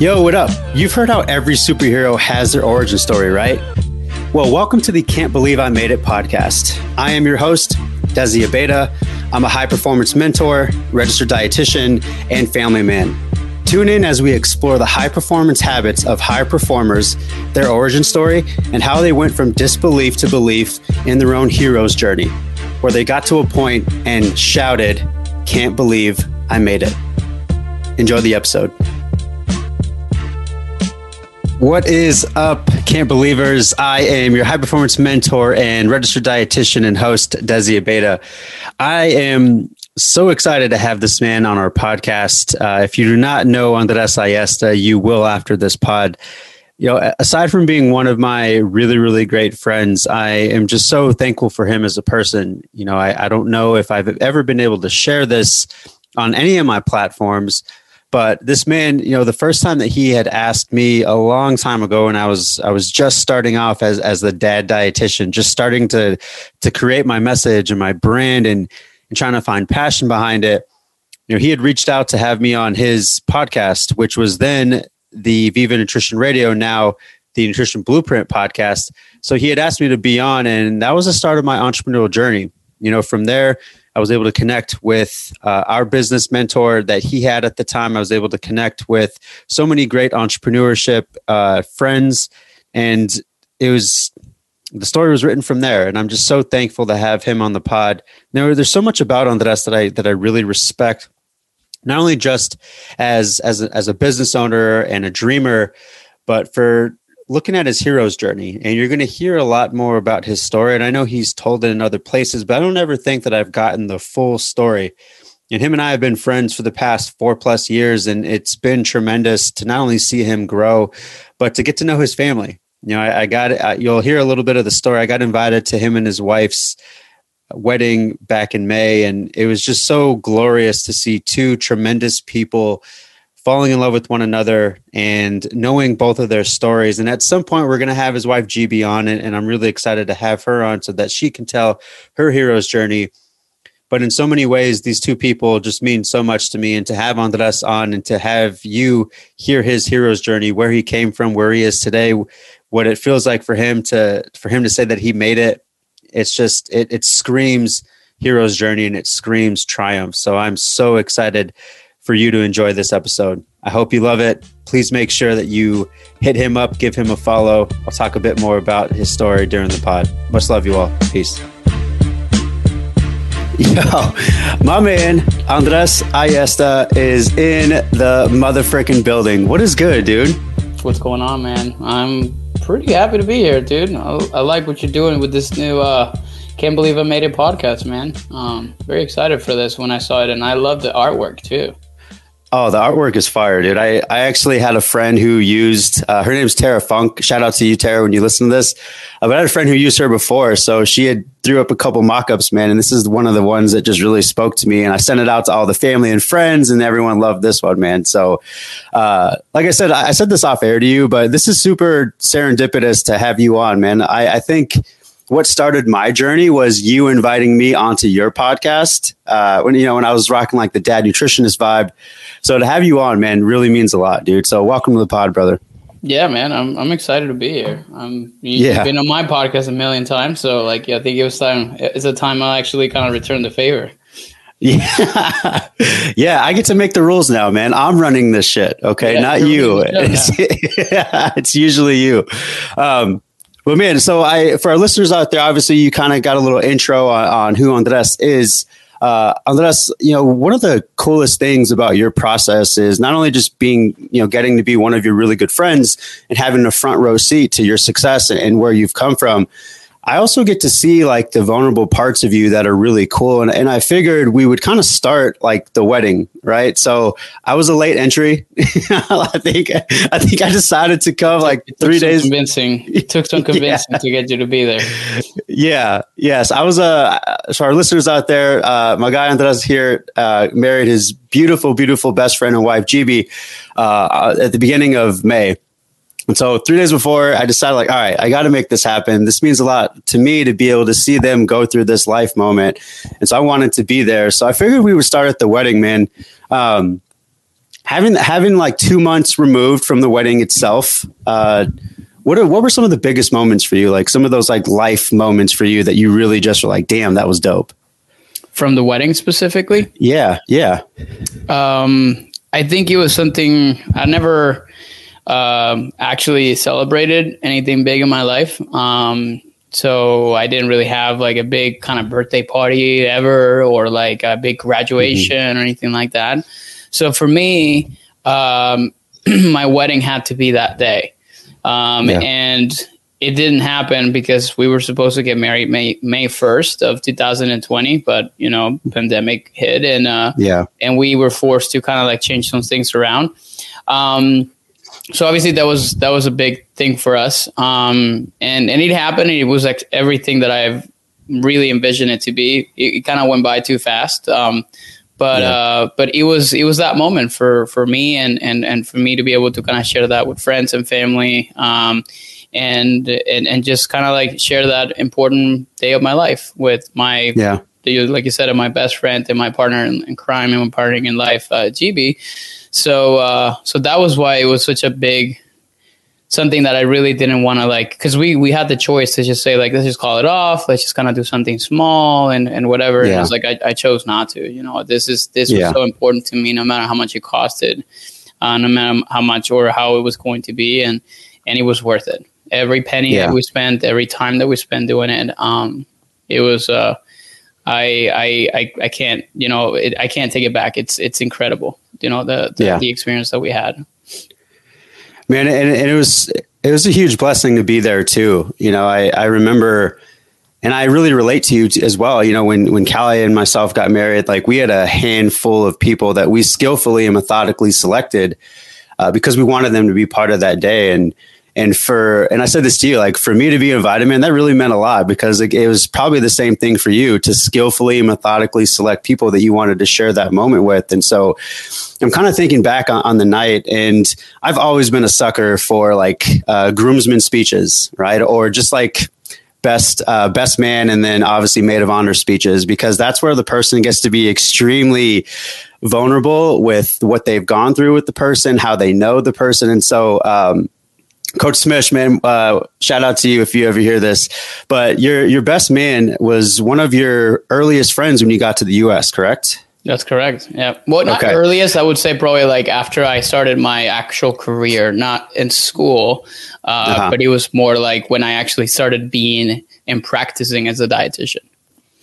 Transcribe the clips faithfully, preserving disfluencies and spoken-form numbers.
Yo, what up? You've heard how every superhero has their origin story, right? Well, welcome to the Can't Believe I Made It podcast. I am your host, Desi Abeyta. I'm a high-performance mentor, registered dietitian, and family man. Tune in as we explore the high-performance habits of high performers, their origin story, and how they went from disbelief to belief in their own hero's journey, where they got to a point and shouted, "Can't believe I made it." Enjoy the episode. What is up, Can't Believers? I am your high-performance mentor and registered dietitian and host, Desi Abeyta. I am so excited to have this man on our podcast. Uh, if you do not know Andres Ayesta, you will after this pod. You know, aside from being one of my really, really great friends, I am just so thankful for him as a person. You know, I, I don't know if I've ever been able to share this on any of my platforms, but this man, you know, the first time that he had asked me a long time ago, and I was I was just starting off as as the dad dietitian, just starting to to create my message and my brand and and trying to find passion behind it. You know, he had reached out to have me on his podcast, which was then the Viva Nutrition Radio, now the Nutrition Blueprint podcast. So he had asked me to be on, and that was the start of my entrepreneurial journey. You know, from there, I was able to connect with uh, our business mentor that he had at the time. I was able to connect with so many great entrepreneurship uh, friends, and it was the story was written from there. And I'm just so thankful to have him on the pod. Now, there's so much about Andres that I that I really respect. Not only just as as a, as a business owner and a dreamer, but for looking at his hero's journey. And you're going to hear a lot more about his story. And I know he's told it in other places, but I don't ever think that I've gotten the full story. And him and I have been friends for the past four plus years, and it's been tremendous to not only see him grow, but to get to know his family. You know, I, I got I, you'll hear a little bit of the story. I got invited to him and his wife's wedding back in May, and it was just so glorious to see two tremendous people falling in love with one another and knowing both of their stories. And at some point, we're going to have his wife G B on, and, and I'm really excited to have her on so that she can tell her hero's journey. But in so many ways, these two people just mean so much to me, and to have Andres on and to have you hear his hero's journey, where he came from, where he is today, what it feels like for him to for him to say that he made it. It's just, it, it screams hero's journey and it screams triumph. So I'm so excited for you to enjoy this episode. I hope you love it. Please make sure that you hit him up, give him a follow. I'll talk a bit more about his story during the pod. Much love, you all. Peace. Yo, my man, Andres Ayesta is in the motherfucking building. What is good, dude? What's going on, man? I'm pretty happy to be here, dude. I, I like what you're doing with this new uh Can't Believe I Made It podcast, man. Um very excited for this when I saw it, and I love the artwork too. Oh, the artwork is fire, dude. I, I actually had a friend who used, uh, her name's Tara Funk. Shout out to you, Tara, when you listen to this. Uh, but I had a friend who used her before. So she had threw up a couple mock-ups, man. And this is one of the ones that just really spoke to me. And I sent it out to all the family and friends, and everyone loved this one, man. So uh, like I said, I, I said this off air to you, but this is super serendipitous to have you on, man. I, I think what started my journey was you inviting me onto your podcast uh, when, you know, when I was rocking like the dad nutritionist vibe. So to have you on, man, really means a lot, dude. So welcome to the pod, brother. Yeah, man. I'm I'm excited to be here. Um, you've yeah. been on my podcast a million times. So like, yeah, I think it was time. It's a time I actually kind of return the favor. Yeah. Yeah, I get to make the rules now, man. I'm running this shit. Okay. Yeah, not you. It's, yeah, it's usually you. Um, Well, man, so I for our listeners out there, obviously, you kind of got a little intro on, on who Andres is. Uh, Andres, you know, one of the coolest things about your process is not only just being, you know, getting to be one of your really good friends and having a front row seat to your success and, and where you've come from. I also get to see like the vulnerable parts of you that are really cool. And, and I figured we would kind of start like the wedding, right? So I was a late entry. I think I think I decided to come like three days. Convincing. It took some convincing yeah. to get you to be there. Yeah. Yes. I was a, uh, so our listeners out there, uh, my guy Andres here uh, married his beautiful, beautiful best friend and wife, Gibi, uh, at the beginning of May. And so three days before, I decided, like, all right, I got to make this happen. This means a lot to me to be able to see them go through this life moment. And so I wanted to be there. So I figured we would start at the wedding, man. Um, having having like two months removed from the wedding itself, uh, what are, what were some of the biggest moments for you? Like some of those like life moments for you that you really just were like, damn, that was dope. From the wedding specifically? Yeah. Yeah. Um, I think it was something I never um, actually celebrated anything big in my life. Um, so I didn't really have like a big kind of birthday party ever or like a big graduation mm-hmm. or anything like that. So for me, um, my wedding had to be that day. Um, yeah. And it didn't happen because we were supposed to get married May May first of two thousand twenty, but you know, pandemic hit and, uh, yeah. and we were forced to kind of like change some things around. Um, so obviously that was, that was a big thing for us. Um, and, and it happened. It was like everything that I've really envisioned it to be. It, it kind of went by too fast. Um, but, yeah. uh, but it was, it was that moment for, for me and, and, and for me to be able to kind of share that with friends and family. Um, And, and and just kind of like share that important day of my life with my, yeah. like you said, and my best friend and my partner in, in crime and my partner in life, uh, G B. So uh, so that was why it was such a big, something that I really didn't want to like, because we, we had the choice to just say like, let's just call it off. Let's just kind of do something small and, and whatever. Yeah. And I was like, I, I chose not to, you know, this is, this yeah. was so important to me, no matter how much it costed, uh, no matter how much or how it was going to be. And, and it was worth it. Every penny yeah. that we spent, every time that we spent doing it, um, it was. Uh, I, I, I, I can't, you know, it, I can't take it back. It's, it's incredible, you know, the the, yeah. the experience that we had. Man, and, and it was, it was a huge blessing to be there too. You know, I, I remember, and I really relate to you as well. You know, when when Callie and myself got married, like we had a handful of people that we skillfully and methodically selected uh, because we wanted them to be part of that day. And. And for, and I said this to you, like for me to be invited, man, that really meant a lot because it, it was probably the same thing for you to skillfully, methodically select people that you wanted to share that moment with. And so I'm kind of thinking back on, on the night, and I've always been a sucker for like uh, groomsmen speeches, right? Or just like best, uh, best man. And then obviously maid of honor speeches, because that's where the person gets to be extremely vulnerable with what they've gone through with the person, how they know the person. And so, um, Coach Smish, man, uh, shout out to you if you ever hear this, but your your best man was one of your earliest friends when you got to the U S, correct? That's correct. Yeah. Well, not okay. earliest, I would say probably like after I started my actual career, not in school, uh, uh-huh. but it was more like when I actually started being and practicing as a dietitian.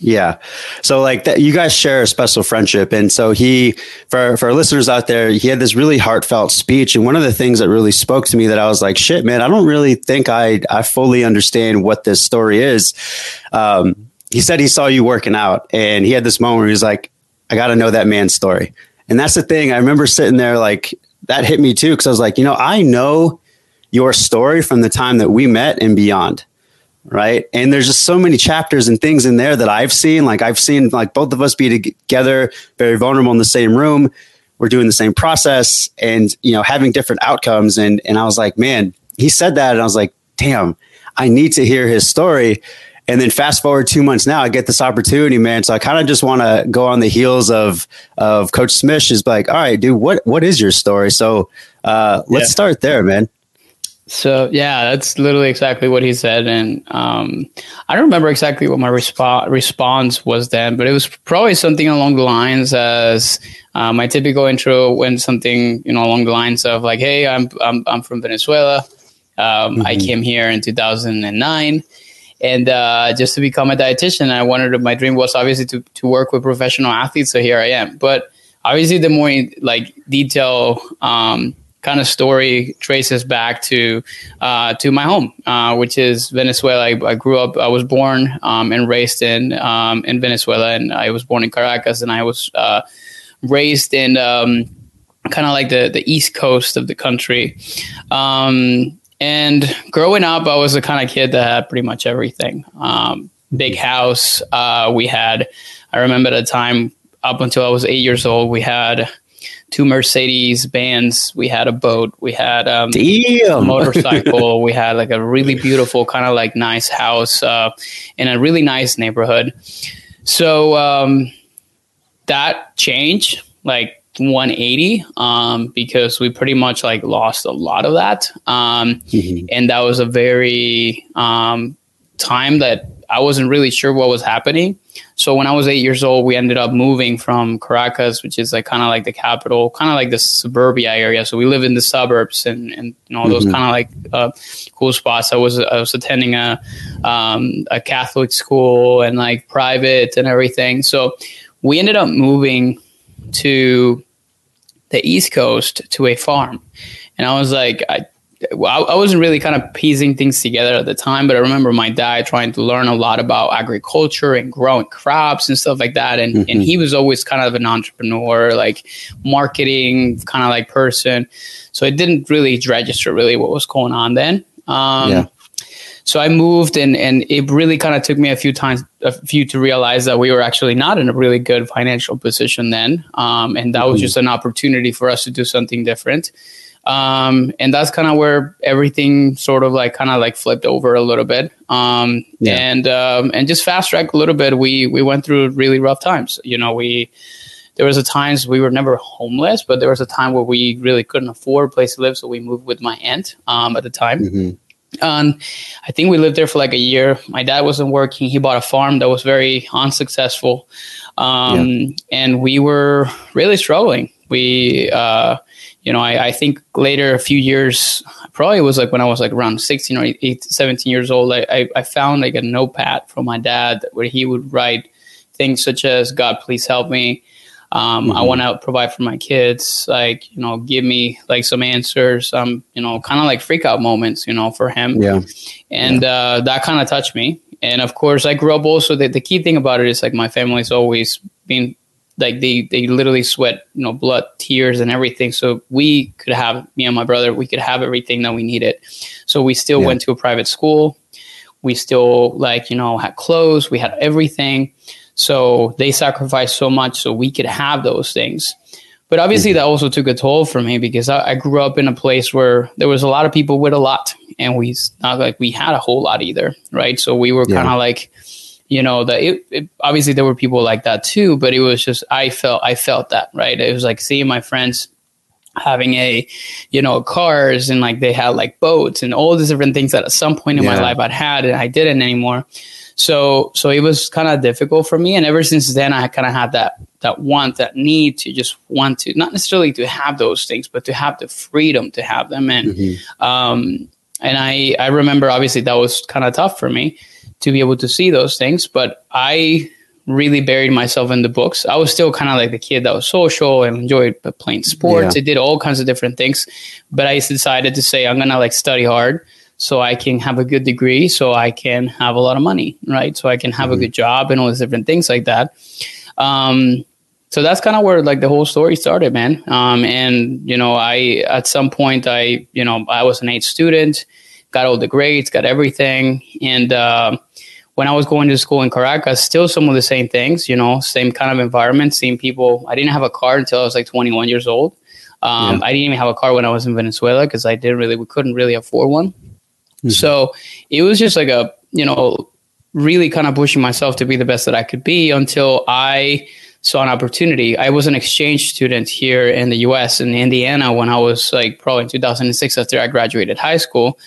Yeah. So like that, you guys share a special friendship. And so he, for, for our listeners out there, he had this really heartfelt speech. And one of the things that really spoke to me that I was like, shit, man, I don't really think I, I fully understand what this story is. Um, he said he saw you working out and he had this moment where he was like, I got to know that man's story. And that's the thing. I remember sitting there like that hit me too. Cause I was like, you know, I know your story from the time that we met and beyond. Right. And there's just so many chapters and things in there that I've seen, like I've seen like both of us be together, very vulnerable in the same room. We're doing the same process and, you know, having different outcomes. And, and I was like, man, he said that. And I was like, damn, I need to hear his story. And then fast forward two months now, I get this opportunity, man. So I kind of just want to go on the heels of, of Coach Smish is like, all right, dude, what, what is your story? So uh, let's yeah. start there, man. So, yeah, that's literally exactly what he said. And um, I don't remember exactly what my resp- response was then, but it was probably something along the lines as uh, my typical intro when something, you know, along the lines of like, hey, I'm I'm, I'm from Venezuela. Um, mm-hmm. I came here in two thousand nine and uh, just to become a dietitian. I wanted to, my dream was obviously to, to work with professional athletes. So here I am. But obviously the more like detail um kind of story traces back to uh, to my home, uh, which is Venezuela. I, I grew up, I was born um, and raised in um, in Venezuela, and I was born in Caracas, and I was uh, raised in um, kind of like the, the east coast of the country. Um, and growing up, I was the kind of kid that had pretty much everything. Um, big house. Uh, we had, I remember at a time up until I was eight years old, we had two Mercedes Benz. We had a boat. We had um, a motorcycle. We had like a really beautiful kind of like nice house uh, in a really nice neighborhood. So um, that changed like one eighty um, because we pretty much like lost a lot of that. Um, mm-hmm. And that was a very um, time that I wasn't really sure what was happening. So when I was eight years old, we ended up moving from Caracas, which is like kind of like the capital, kind of like the suburbia area. So we live in the suburbs and, and you know, those mm-hmm. kind of like uh, cool spots. I was I was attending a um, a Catholic school and like private and everything. So we ended up moving to the East Coast to a farm, and I was like, I. I wasn't really kind of piecing things together at the time, but I remember my dad trying to learn a lot about agriculture and growing crops and stuff like that. And, mm-hmm. and he was always kind of an entrepreneur, like marketing kind of like person. So it didn't really register really what was going on then. Um, yeah. So I moved and, and it really kind of took me a few times, a few to realize that we were actually not in a really good financial position then. Um, and that mm-hmm. was just an opportunity for us to do something different. Um, and that's kind of where everything sort of like, kind of like flipped over a little bit. Um, yeah. and, um, and just fast track a little bit. We, we went through really rough times. You know, we, there was a times we were never homeless, but there was a time where we really couldn't afford a place to live. So we moved with my aunt, um, at the time. Mm-hmm. Um, I think we lived there for like a year. My dad wasn't working. He bought a farm that was very unsuccessful. Um, yeah. and we were really struggling. We, uh, You know, I, I think later a few years, probably was like when I was like around sixteen or eight, seventeen years old, I, I, I found like a notepad from my dad where he would write things such as, God, please help me. Um, mm-hmm. I want to provide for my kids, like, you know, give me like some answers, um, you know, kind of like freak out moments, you know, for him. Yeah. And yeah. Uh, that kind of touched me. And of course, I grew up also. The, the key thing about it is like my family's always been like they, they literally sweat, you know, blood, tears and everything. So we could have, me and my brother, we could have everything that we needed. So we still yeah. went to a private school. We still like, you know, had clothes, we had everything. So they sacrificed so much so we could have those things. But obviously mm-hmm. that also took a toll for me because I, I grew up in a place where there was a lot of people with a lot and we not like we had a whole lot either. Right. So we were yeah. kind of like, you know, that it, it obviously there were people like that too, but it was just, I felt, I felt that, right. It was like seeing my friends having a, you know, cars and like they had like boats and all these different things that at some point in yeah. my life I'd had and I didn't anymore. So, so it was kind of difficult for me. And ever since then, I kind of had that, that want, that need to just want to, not necessarily to have those things, but to have the freedom to have them. And, mm-hmm. um, and I, I remember obviously that was kind of tough for me to be able to see those things. But I really buried myself in the books. I was still kind of like the kid that was social and enjoyed playing sports. Yeah. I did all kinds of different things, but I decided to say, I'm going to like study hard so I can have a good degree, so I can have a lot of money, right? So I can have mm-hmm. a good job and all these different things like that. Um, so that's kind of where like the whole story started, man. Um, and, you know, I, at some point I, you know, I was an eight student, got all the grades, got everything. And, um, uh, when I was going to school in Caracas, still some of the same things, you know, same kind of environment, same people. I didn't have a car until I was like twenty-one years old. Um, yeah. I didn't even have a car when I was in Venezuela because I didn't really, we couldn't really afford one. Mm-hmm. So it was just like a, you know, really kind of pushing myself to be the best that I could be until I saw an opportunity. I was an exchange student here in the U S in Indiana when I was like probably in two thousand six after I graduated high school.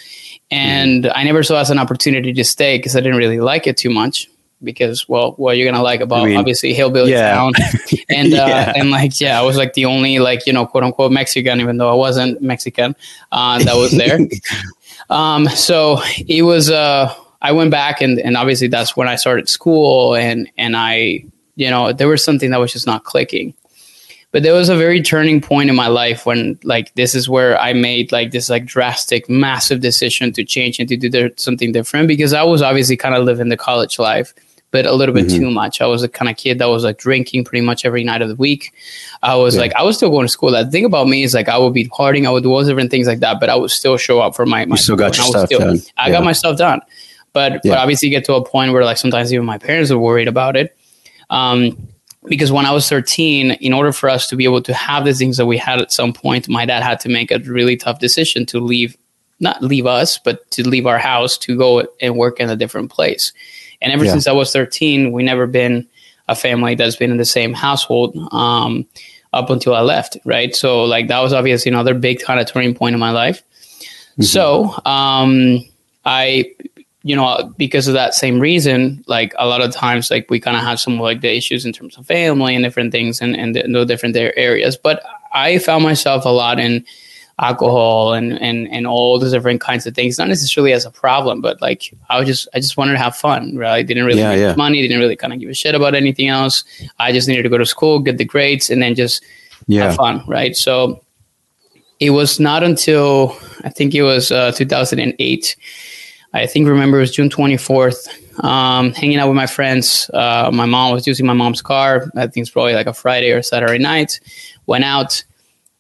And I never saw it as an opportunity to stay because I didn't really like it too much because, well, what you're going to like about, I mean, obviously, hillbilly yeah. town. And, uh, yeah. and like, yeah, I was like the only, like, you know, quote unquote Mexican, even though I wasn't Mexican, uh, that was there. um, so it was, uh, I went back and, and obviously that's when I started school and, and I, you know, there was something that was just not clicking. But there was a very turning point in my life when, like, this is where I made, like, this, like, drastic, massive decision to change and to do there, something different because I was obviously kind of living the college life, but a little bit mm-hmm. too much. I was the kind of kid that was, like, drinking pretty much every night of the week. I was, yeah. like, I was still going to school. The thing about me is, like, I would be partying. I would do all different things like that, but I would still show up for my, my – You still got your I stuff still, done. I yeah. got my stuff done. But, yeah. but obviously you get to a point where, like, sometimes even my parents were worried about it. Um Because when I was thirteen, in order for us to be able to have the things that we had at some point, my dad had to make a really tough decision to leave, not leave us, but to leave our house to go and work in a different place. And ever yeah. since I was thirteen, we never been a family that's been in the same household. Um, up until I left, right? So like that was obviously another big kind of turning point in my life. Mm-hmm. So um, I, you know, because of that same reason, like a lot of times, like we kind of have some like the issues in terms of family and different things and, and the, the different areas. But I found myself a lot in alcohol and, and, and all those different kinds of things, not necessarily as a problem, but like, I was just, I just wanted to have fun, right? I didn't really yeah, make yeah. money. Didn't really kind of give a shit about anything else. I just needed to go to school, get the grades, and then just yeah. have fun. Right. So it was not until I think it was uh two thousand eight, I think, remember it was June twenty-fourth, um, hanging out with my friends. Uh, my mom was using my mom's car. I think it's probably like a Friday or Saturday night. Went out,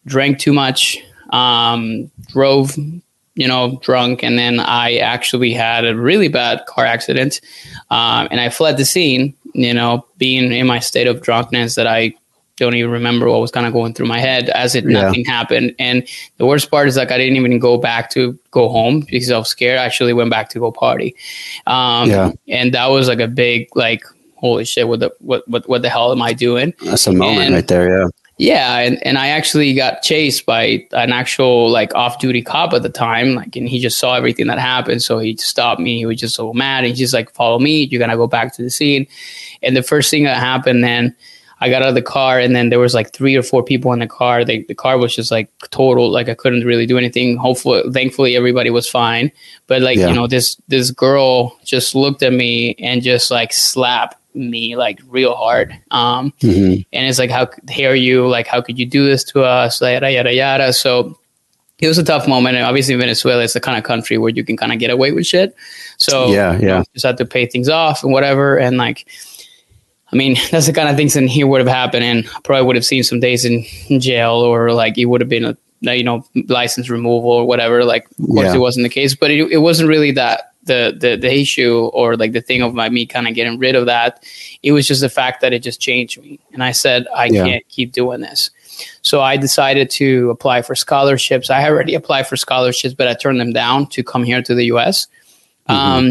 drank too much. Um, drove, you know, drunk. And then I actually had a really bad car accident. Um, and I fled the scene, you know, being in my state of drunkenness that I don't even remember what was kind of going through my head as if yeah. nothing happened. And the worst part is like, I didn't even go back to go home because I was scared. I actually went back to go party. Um, yeah. and that was like a big, like, holy shit, what the, what, what, what the hell am I doing? That's a moment and, right there. Yeah. Yeah. And, and I actually got chased by an actual like off duty cop at the time. Like, and he just saw everything that happened. So he stopped me. He was just so mad. And he's just like, follow me. You're going to go back to the scene. And the first thing that happened, then I got out of the car and then there was like three or four people in the car. They, the car was just like total, like I couldn't really do anything. Hopefully, thankfully everybody was fine. But like, yeah. you know, this, this girl just looked at me and just like slapped me like real hard. Um, mm-hmm. And it's like, how dare you? Like, how could you do this to us? Yada, yada, yada. So it was a tough moment. And obviously Venezuela is the kind of country where you can kind of get away with shit. So yeah, yeah. You know, just have to pay things off and whatever. And like, I mean, that's the kind of things in here would have happened. And I probably would have seen some days in jail or like it would have been a, you know, license removal or whatever. Like, of course yeah. it wasn't the case, but it, it wasn't really that, The, the the issue or like the thing of my me kind of getting rid of that. It was just the fact that it just changed me. And I said, I yeah. can't keep doing this. So I decided to apply for scholarships. I had already applied for scholarships, but I turned them down to come here to the U S. Mm-hmm. Um,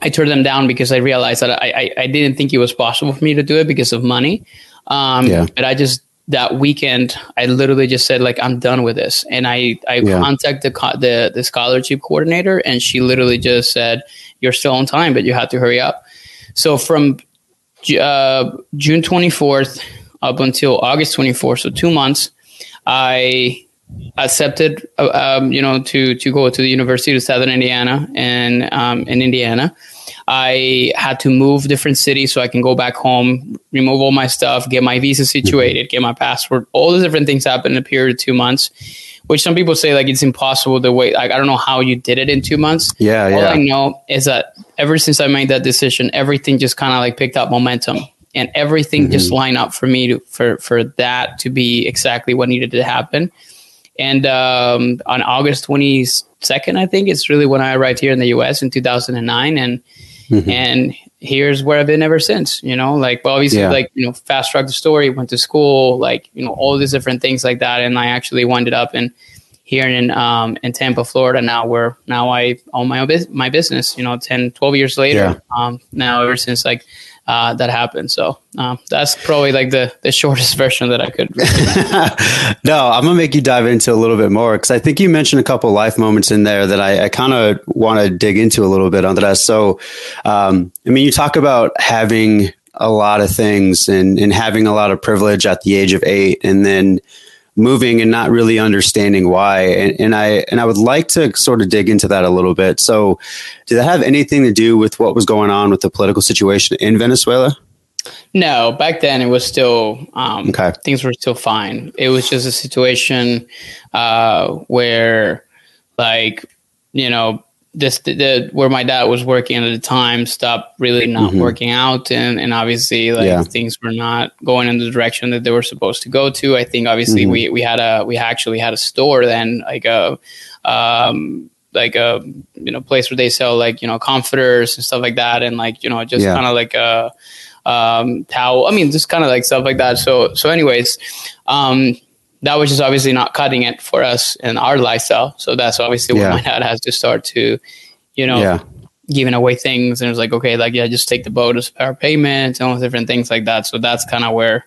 I turned them down because I realized that I, I, I didn't think it was possible for me to do it because of money. Um, yeah. But I just, that weekend, I literally just said, like, I'm done with this. And I, I yeah. contacted the, the the scholarship coordinator, and she literally just said, you're still on time, but you have to hurry up. So from uh, June twenty-fourth up until August twenty-fourth, so two months, I accepted, uh, um, you know, to, to go to the University of Southern Indiana and um, in Indiana. I had to move different cities so I can go back home, remove all my stuff, get my visa situated, get my passport. All those different things happened in a period of two months, which some people say like it's impossible the way, like, I don't know how you did it in two months. Yeah, all yeah. I know is that ever since I made that decision, everything just kind of like picked up momentum and everything mm-hmm. just lined up for me to, for, for that to be exactly what needed to happen. And um, on August twenty-second, I think it's really when I arrived here in the U S in two thousand nine and Mm-hmm. And here's where I've been ever since, you know, like, well, obviously, yeah. like, you know, fast track the story, went to school, like, you know, all these different things like that. And I actually wound up in here in um, in Tampa, Florida. Now where now I own my own biz- my business, you know, ten, twelve years later, yeah. um, now ever since like uh, that happened. So um, that's probably like the, the shortest version that I could. No, I'm going to make you dive into a little bit more because I think you mentioned a couple life moments in there that I, I kind of want to dig into a little bit on that. So, um, I mean, you talk about having a lot of things and, and having a lot of privilege at the age of eight and then moving and not really understanding why. And, and I, and I would like to sort of dig into that a little bit. So did that have anything to do with what was going on with the political situation in Venezuela? No, back then it was still, um, okay. things were still fine. It was just a situation, uh, where like, you know, this, the, the where my dad was working at the time stopped really not mm-hmm. working out. And, and obviously like yeah. things were not going in the direction that they were supposed to go to. I think obviously mm-hmm. we, we had a, we actually had a store then like a, um, like a, you know, place where they sell like, you know, comforters and stuff like that. And like, you know, just yeah. kind of like a, um, towel. I mean, just kind of like stuff like that. So, so anyways, um, that was just obviously not cutting it for us in our lifestyle. So that's obviously yeah. where my dad has to start to, you know, yeah. giving away things. And it was like, okay, like, yeah, just take the boat as our payment and all different things like that. So that's kind of where,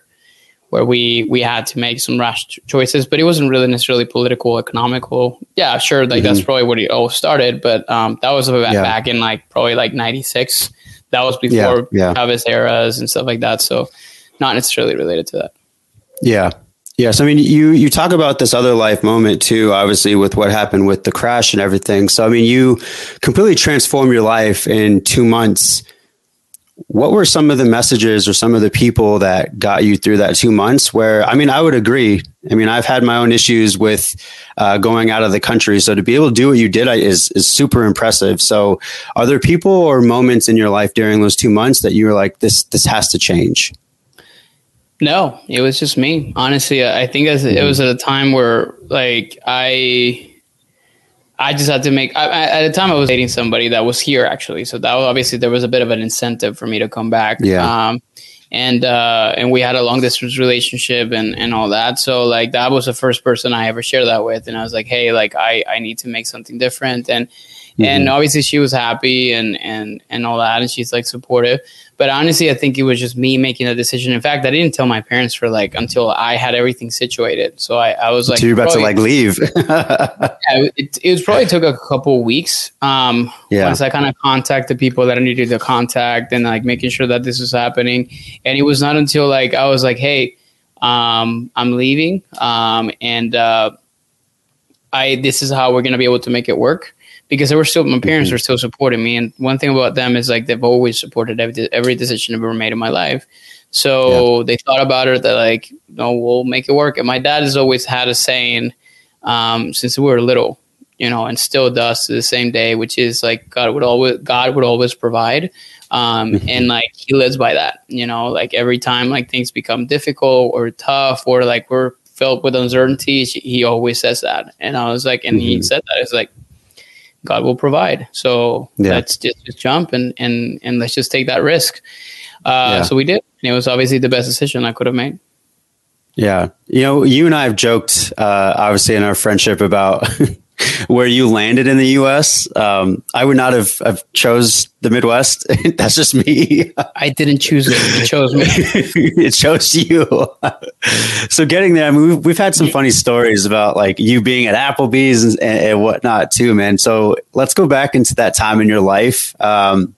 where we we had to make some rash choices, but it wasn't really necessarily political, economical. Yeah, sure, like mm-hmm. that's probably what it all started. But um, that was back, yeah. back in like probably like ninety-six. That was before yeah, yeah. Chavez eras and stuff like that. So not necessarily related to that. Yeah. Yes. I mean, you, you talk about this other life moment too, obviously with what happened with the crash and everything. So, I mean, you completely transformed your life in two months. What were some of the messages or some of the people that got you through that two months where, I mean, I would agree. I mean, I've had my own issues with uh, going out of the country. So to be able to do what you did is is super impressive. So are there people or moments in your life during those two months that you were like, this, this has to change? No, it was just me. Honestly, I think it was at a time where like I, I just had to make, I, I, at the time I was dating somebody that was here actually. So that was, obviously there was a bit of an incentive for me to come back. Yeah. Um, and, uh, and we had a long distance relationship and, and all that. So like, that was the first person I ever shared that with. And I was like, hey, like I, I need to make something different. And, mm-hmm. and obviously she was happy and, and, and all that. And she's like supportive. But honestly, I think it was just me making a decision. In fact, I didn't tell my parents for like until I had everything situated. So I, I was like, so you're about probably, to like leave. yeah, it, it was probably took a couple of weeks. Um, yeah. Once I kind of contacted people that I needed to contact and like making sure that this was happening. And it was not until like I was like, hey, um, I'm leaving. Um, and uh, I this is how we're going to be able to make it work. Because they were still, my parents were still supporting me. And one thing about them is like, they've always supported every, every decision I've ever made in my life. So yeah. they thought about it. They're like, no, we'll make it work. And my dad has always had a saying um, since we were little, you know, and still does to the same day, which is like, God would always, God would always provide. Um, and like, he lives by that, you know, like every time like things become difficult or tough or like we're filled with uncertainty, he always says that. And I was like, and mm-hmm. he said that, it's like, God will provide. So yeah. let's just, just jump and, and, and let's just take that risk. Uh, yeah. So we did. And it was obviously the best decision I could have made. Yeah. You know, you and I have joked, uh, obviously in our friendship about where you landed in the U S. Um, I would not have, have chose the Midwest. That's just me. I didn't choose it. It chose me. It chose you. So getting there, I mean, we've, we've had some funny stories about like you being at Applebee's and, and whatnot too, man. So let's go back into that time in your life. Um,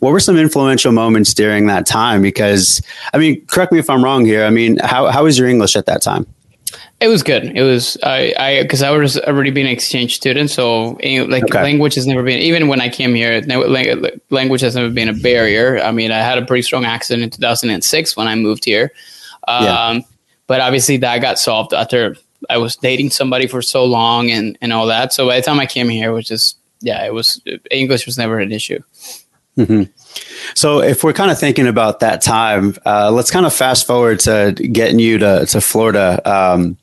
what were some influential moments during that time? Because I mean, correct me if I'm wrong here. I mean, how, how was your English at that time? It was good. It was, I, I, because I was already being an exchange student. So like okay. language has never been, even when I came here, language has never been a barrier. I mean, I had a pretty strong accent in two thousand six when I moved here. Um, yeah. But obviously that got solved after I was dating somebody for so long and, and all that. So by the time I came here, it was just, yeah, it was, English was never an issue. Mm-hmm. So if we're kind of thinking about that time, uh, let's kind of fast forward to getting you to, to Florida. Um,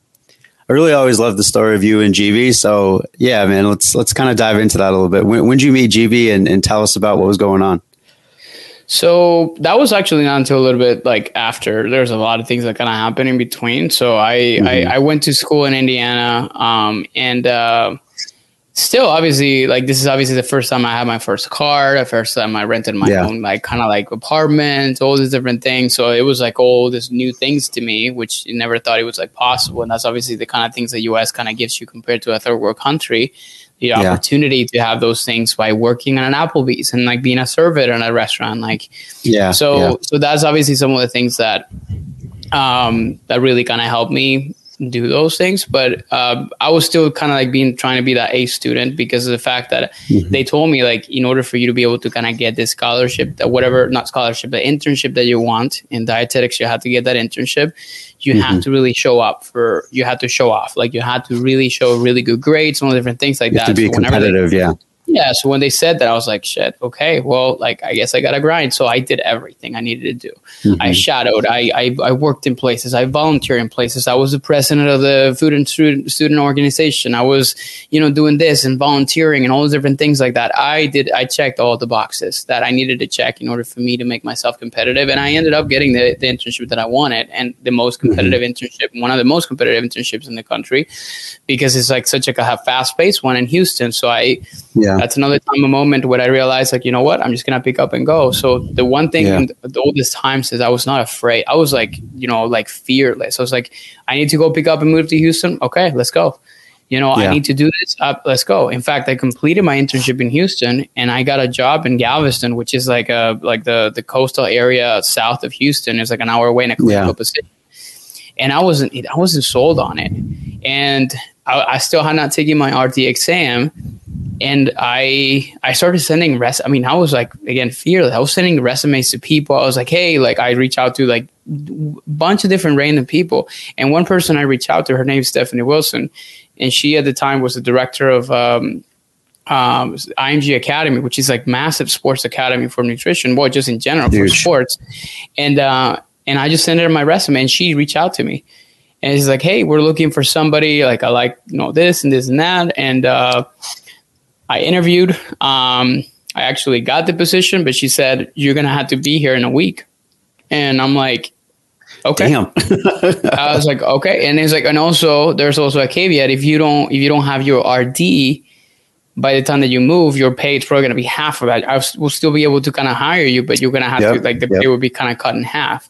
I really always love the story of you and G B. So yeah, man, let's, let's kind of dive into that a little bit. When, when did you meet G B and, and tell us about what was going on? So that was actually not until a little bit like after. There's a lot of things that kind of happened in between. So I, mm-hmm. I, I went to school in Indiana, um, and, uh, still obviously like this is obviously the first time I had my first car, the first time I rented my yeah. own like kind of like apartment, all these different things. So it was like all these new things to me, which you never thought it was like possible. And that's obviously the kind of things the U S kind of gives you compared to a third world country, the yeah. opportunity to have those things by working on an Applebee's and like being a server in a restaurant. Like, yeah. So, yeah. so that's obviously some of the things that, um, that really kind of helped me do those things. But uh, I was still kind of like being trying to be that A student because of the fact that mm-hmm. they told me like in order for you to be able to kind of get this scholarship, that whatever not scholarship, the internship that you want in dietetics, you have to get that internship. You mm-hmm. have to really show up for you have to show off like you had to really show really good grades, all the different things like you that have to be so competitive. They, yeah. Yeah. So when they said that, I was like, shit, okay, well, like, I guess I got to grind. So I did everything I needed to do. Mm-hmm. I shadowed, I, I I worked in places, I volunteered in places. I was the president of the food and student, student organization. I was, you know, doing this and volunteering and all those different things like that. I did, I checked all the boxes that I needed to check in order for me to make myself competitive. And I ended up getting the, the internship that I wanted and the most competitive mm-hmm. internship, one of the most competitive internships in the country because it's like such a, a fast paced one in Houston. So I, yeah. that's another time, a moment where I realized, like, you know what, I'm just going to pick up and go. So the one thing yeah. the oldest times is I was not afraid. I was like, you know, like fearless. I was like, I need to go pick up and move to Houston. Okay, let's go. You know, yeah. I need to do this. Uh, let's go. In fact, I completed my internship in Houston and I got a job in Galveston, which is like a, like the, the coastal area south of Houston. It's like an hour away in a clinical yeah. position. And I wasn't, I wasn't sold on it. And I, I still had not taken my R T exam. And I, I started sending res. I mean, I was like, again, fearless. I was sending resumes to people. I was like, hey, like I reach out to like a bunch of different random people. And one person I reached out to, her name is Stephanie Wilson. And she at the time was the director of um, um, I M G Academy, which is like massive sports academy for nutrition, well, just in general Huge. for sports. And uh, and I just sent her my resume, and she reached out to me, and she's like, "Hey, we're looking for somebody. Like I like you know this and this and that." And uh, I interviewed. Um, I actually got the position, but she said, "You're gonna have to be here in a week," and I'm like, okay. Damn. I was like, okay. And it's like, and also there's also a caveat. If you don't, if you don't have your R D by the time that you move, your pay is probably going to be half of that. I will still be able to kind of hire you, but you're going to have yep. to like the yep. pay will be kind of cut in half.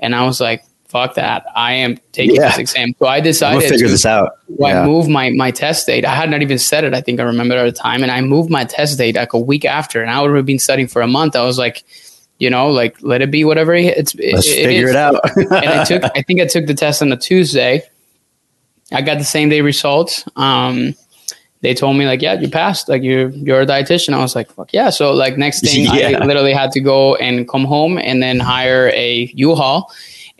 And I was like, fuck that. I am taking yeah. this exam. So I decided to figure this out. So yeah. I moved my, my test date. I had not even said it. I think I remember at the time. And I moved my test date like a week after, and I would have been studying for a month. I was like, you know, like let it be whatever it's. Let's it, figure it, it out. And I took. I think I took the test on a Tuesday. I got the same day results. Um, they told me like, yeah, you passed. Like you, you're a dietitian. I was like, fuck yeah. So like next thing, yeah. I literally had to go and come home and then hire a U-Haul,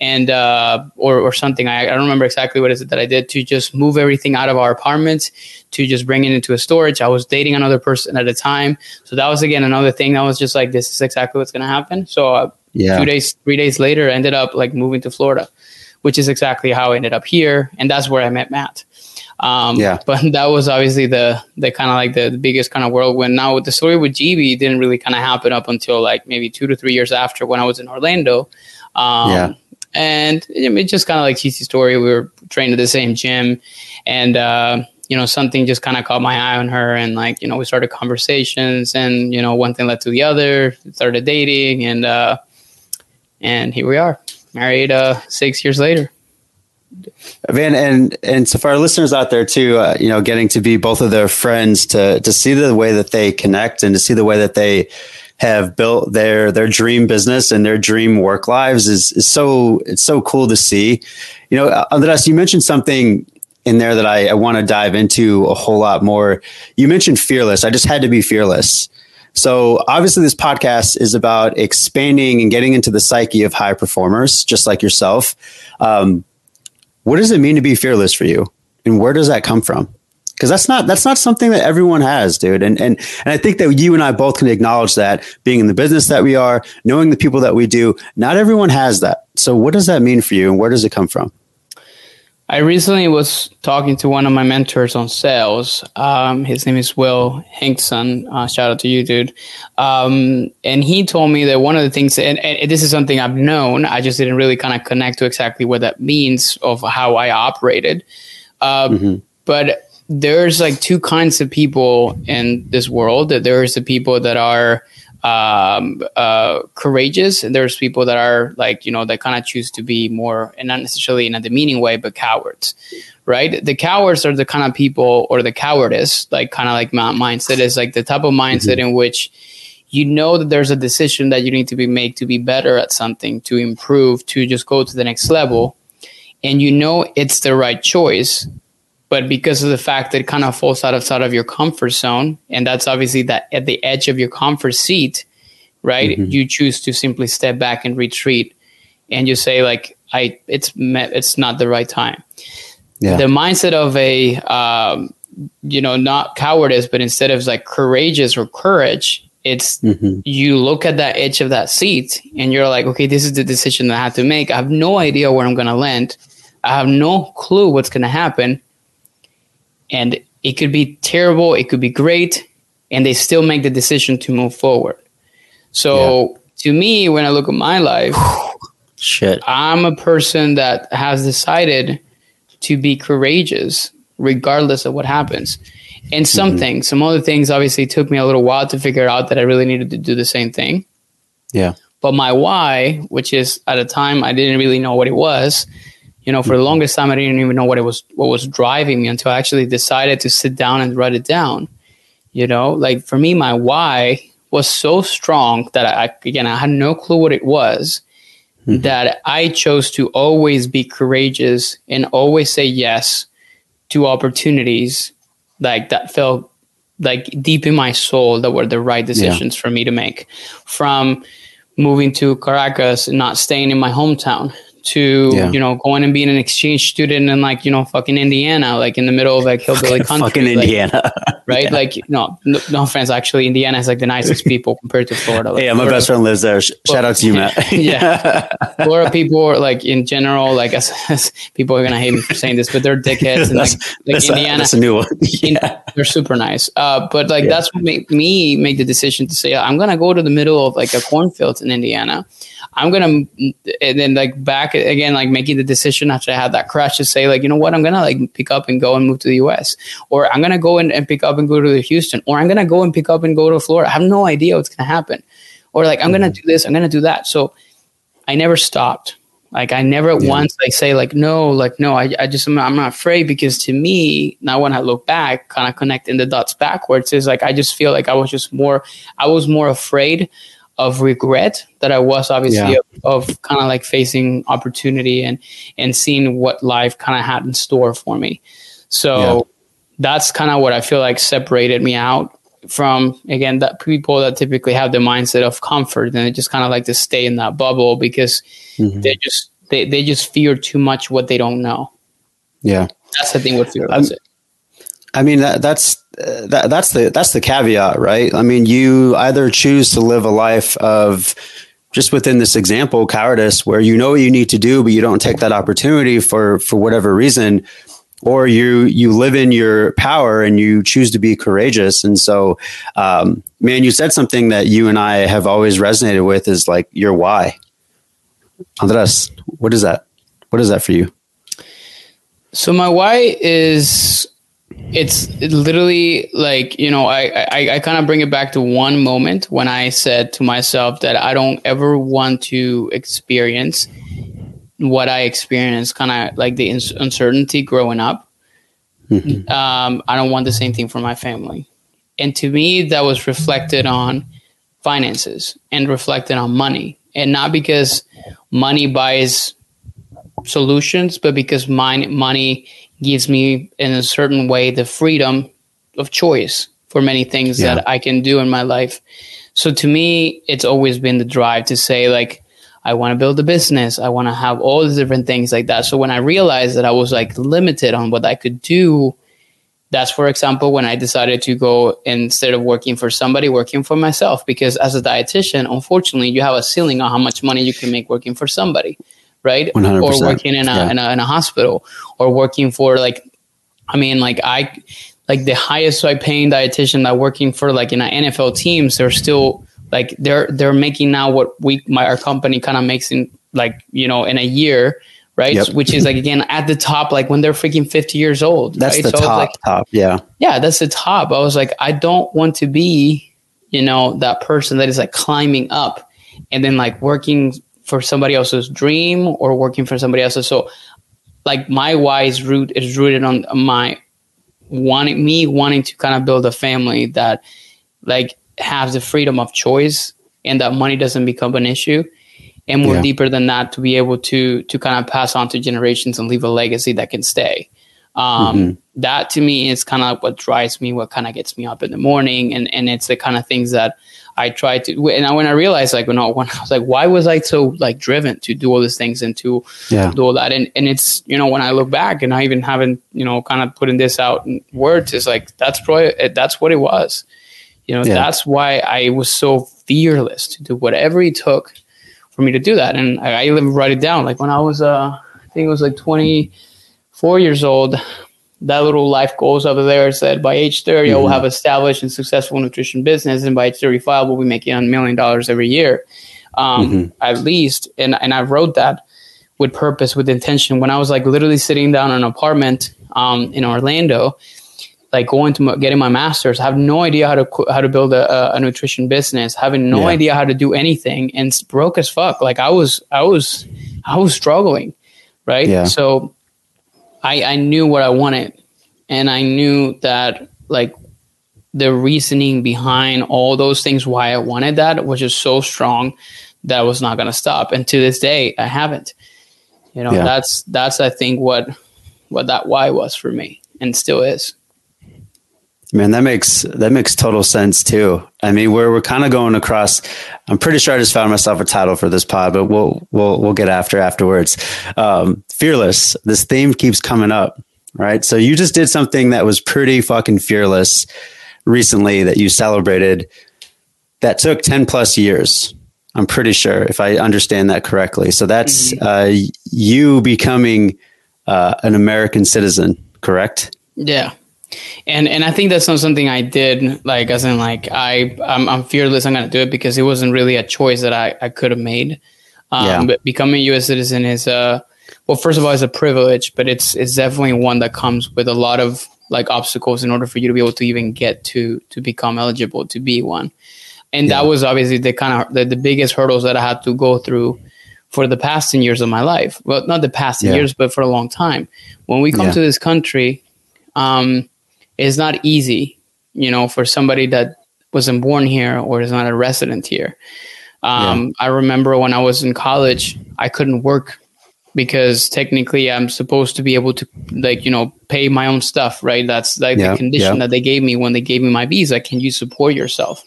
and uh, or or something. I, I don't remember exactly what is it that I did to just move everything out of our apartment, to just bring it into a storage. I was dating another person at a time. So that was, again, another thing that was just like, this is exactly what's going to happen. So uh, yeah. two days, three days later, I ended up like moving to Florida, which is exactly how I ended up here. And that's where I met Matt. Um, yeah. But that was obviously the, the kind of like the, the biggest kind of whirlwind. Now the story with G B didn't really kind of happen up until like maybe two to three years after, when I was in Orlando. Um, yeah. And it, it just kind of like cheesy story. We were trained at the same gym, and, uh, you know, something just kind of caught my eye on her, and like, you know, we started conversations, and, you know, one thing led to the other, started dating, and, uh, and here we are, married, uh, six years later. Van, and, and so for our listeners out there too, uh, you know, getting to be both of their friends, to, to see the way that they connect, and to see the way that they have built their, their dream business and their dream work lives is, is so, it's so cool to see. You know, Andres, you mentioned something in there that I, I want to dive into a whole lot more. You mentioned fearless. I just had to be fearless. So obviously this podcast is about expanding and getting into the psyche of high performers, just like yourself. Um, what does it mean to be fearless for you, and where does that come from? Because that's not, that's not something that everyone has, dude. And, and, and I think that you and I both can acknowledge that, being in the business that we are, knowing the people that we do, not everyone has that. So what does that mean for you, and where does it come from? I recently was talking to one of my mentors on sales. Um, his name is Will Hinkson. Uh, shout out to you, dude. Um, and he told me that one of the things, and, and this is something I've known, I just didn't really kind of connect to exactly what that means of how I operated. Um, mm-hmm. But there's like two kinds of people in this world. That there's the people that are um, uh, courageous, and there's people that are like, you know, that kind of choose to be more, and not necessarily in a demeaning way, but cowards, right? The cowards are the kind of people, or the cowardice, like kind of like my mindset is like the type of mindset mm-hmm. in which you know that there's a decision that you need to be made to be better at something, to improve, to just go to the next level. And you know, it's the right choice, but because of the fact that it kind of falls outside of your comfort zone, and that's obviously that at the edge of your comfort seat, right? Mm-hmm. You choose to simply step back and retreat, and you say like, "I, it's it's not the right time." Yeah. The mindset of a, um, you know, not cowardice, but instead of like courageous or courage, it's mm-hmm. you look at that edge of that seat, and you're like, "Okay, this is the decision that I have to make. I have no idea where I'm going to land. I have no clue what's going to happen." And it could be terrible, it could be great, and they still make the decision to move forward. So yeah. to me, when I look at my life, shit, I'm a person that has decided to be courageous regardless of what happens. And some mm-hmm. things, some other things obviously took me a little while to figure out that I really needed to do the same thing. Yeah. But my why, which is at a time I didn't really know what it was, you know, for the longest time, I didn't even know what it was, what was driving me until I actually decided to sit down and write it down. You know, like for me, my why was so strong that I, again, I had no clue what it was, mm-hmm. that I chose to always be courageous and always say yes to opportunities like that felt like deep in my soul that were the right decisions yeah. for me to make. From moving to Caracas and not staying in my hometown, to, yeah. you know, going and being an exchange student in like, you know, fucking Indiana, like in the middle of like hillbilly fucking country. Fucking like, Indiana. Right? Yeah. Like, no, no, no offense. Actually, Indiana is like the nicest people compared to Florida. Like, yeah, my Florida, best friend lives there. Sh- well, shout out to you, Matt. yeah. Florida people are like, in general, like as, as people are going to hate me for saying this, but they're dickheads. And, like like that's Indiana. A, that's a new one. Yeah. You know, they're super nice. Uh, but like, yeah. that's what made me make the decision to say, I'm going to go to the middle of like a cornfield in Indiana. I'm going to, and then like back again, like making the decision after I had that crash to say like, you know what, I'm going to like pick up and go and move to the U S, or I'm going to go in and pick up and go to Houston, or I'm going to go and pick up and go to Florida. I have no idea what's going to happen. Or like, I'm going to do this, I'm going to do that. So I never stopped. Like I never yeah. once like say like, no, like, no, I, I just, I'm not, I'm not afraid, because to me now when I look back, kind of connecting the dots backwards is like, I just feel like I was just more, I was more afraid of regret that I was obviously yeah. of, of kind of like facing opportunity and, and seeing what life kind of had in store for me. So yeah. that's kind of what I feel like separated me out from, again, that people that typically have the mindset of comfort and they just kind of like to stay in that bubble because mm-hmm. they just, they, they just fear too much what they don't know. Yeah. That's the thing with fear. That's it. I mean, that, that's, uh, that, that's the, that's the caveat, right? I mean, you either choose to live a life of, just within this example, cowardice, where you know what you need to do, but you don't take that opportunity for, for whatever reason, or you, you live in your power and you choose to be courageous. And so, um, man, you said something that you and I have always resonated with is like your why. Andres, what is that? What is that for you? So my why is... It's it literally like, you know, I, I, I kind of bring it back to one moment when I said to myself that I don't ever want to experience what I experienced, kind of like the ins- uncertainty growing up. Mm-hmm. Um, I don't want the same thing for my family. And to me, that was reflected on finances and reflected on money, and not because money buys solutions, but because mine, money gives me in a certain way the freedom of choice for many things yeah. that I can do in my life. So to me, it's always been the drive to say like, I want to build a business. I want to have all these different things like that. So when I realized that I was like limited on what I could do, that's, for example, when I decided to go instead of working for somebody, working for myself, because as a dietitian, unfortunately, you have a ceiling on how much money you can make working for somebody. Right. one hundred percent. Or working in a, yeah. in a in a hospital, or working for like, I mean, like I like the highest like paying dietitian that working for like in an N F L teams, they're still like they're they're making now what we my our company kind of makes in like, you know, in a year. Right. Yep. So, which is like, again, at the top, like when they're freaking fifty years old. That's right? the so top, like, top. Yeah. Yeah. That's the top. I was like, I don't want to be, you know, that person that is like climbing up and then like working for somebody else's dream or working for somebody else's. So like my why's root is rooted on my wanting me wanting to kind of build a family that like has the freedom of choice and that money doesn't become an issue. And more yeah. deeper than that, to be able to, to kind of pass on to generations and leave a legacy that can stay. Um, mm-hmm. That to me is kind of what drives me, what kind of gets me up in the morning. And, and it's the kind of things that I tried to, and when I realized, like, when I, when I was like, why was I so like driven to do all these things and to yeah. do all that? And and it's, you know, when I look back, and I even haven't, you know, kind of putting this out in words, is like that's probably that's what it was. You know, yeah. that's why I was so fearless to do whatever it took for me to do that. And I, I even write it down. Like when I was, uh, I think it was like twenty-four years old. That little life goals over there said by age thirty, mm-hmm. I will have established and successful nutrition business. And by age thirty-five, we'll be making a million dollars every year, um, mm-hmm. at least. And and I wrote that with purpose, with intention. When I was like literally sitting down in an apartment um, in Orlando, like going to m- getting my master's, I have no idea how to co- how to build a, a nutrition business, having no yeah. idea how to do anything, and broke as fuck. Like I was, I was, I was struggling, right? Yeah. So I, I knew what I wanted, and I knew that like the reasoning behind all those things, why I wanted that, was just so strong that I was not going to stop. And to this day, I haven't. You know, yeah. that's, that's, I think what, what that why was for me, and still is. Man, that makes, that makes total sense too. I mean, we're, we're kind of going across, I'm pretty sure I just found myself a title for this pod, but we'll, we'll, we'll get after afterwards. Um, fearless, this theme keeps coming up, right? So you just did something that was pretty fucking fearless recently that you celebrated, that took ten plus years. I'm pretty sure, if I understand that correctly. So that's mm-hmm. uh, you becoming uh, an American citizen, correct? Yeah. And and I think that's not something I did, like, as in, like, I, I'm, I'm fearless, I'm going to do it, because it wasn't really a choice that I, I could have made. Um, yeah. But becoming a U S citizen is, a, well, first of all, it's a privilege, but it's it's definitely one that comes with a lot of, like, obstacles in order for you to be able to even get to to become eligible to be one. And yeah. that was obviously the kind of the, the biggest hurdles that I had to go through for the past ten years of my life. Well, not the past yeah. ten years, but for a long time. When we come yeah. to this country, um, it's not easy, you know, for somebody that wasn't born here or is not a resident here. Um, yeah. I remember when I was in college, I couldn't work because technically I'm supposed to be able to, like, you know, pay my own stuff, right? That's like yeah. the condition yeah. that they gave me when they gave me my visa. Can you support yourself?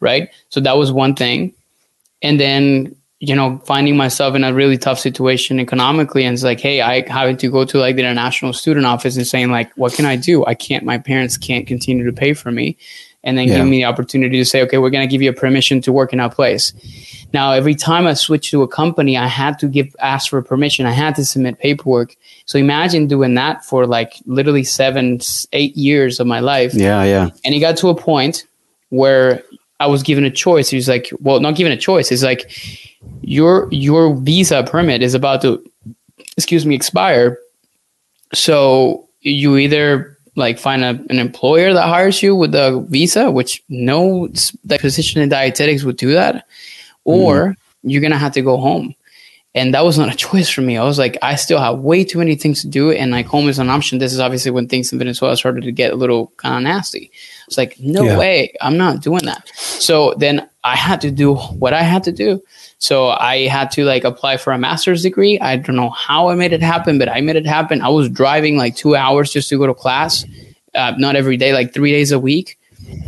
Right. So that was one thing. And then, you know, finding myself in a really tough situation economically, and it's like, hey, I having to go to like the international student office and saying like, what can I do? I can't, my parents can't continue to pay for me. And then yeah. give me the opportunity to say, okay, we're going to give you a permission to work in our place. Now, every time I switched to a company, I had to give, ask for permission. I had to submit paperwork. So imagine doing that for like literally seven, eight years of my life. Yeah. Yeah. And it got to a point where I was given a choice. He was like, well, not given a choice. It's like your, your visa permit is about to, excuse me, expire. So you either like find a, an employer that hires you with a visa, which no that position in dietetics would do that, or mm-hmm. you're going to have to go home. And that was not a choice for me. I was like, I still have way too many things to do. And like home is an option. This is obviously when things in Venezuela started to get a little kind of nasty. It's like, no yeah. way, I'm not doing that. So then I had to do what I had to do. So I had to like apply for a master's degree. I don't know how I made it happen, but I made it happen. I was driving like two hours just to go to class. Uh, not every day, like three days a week.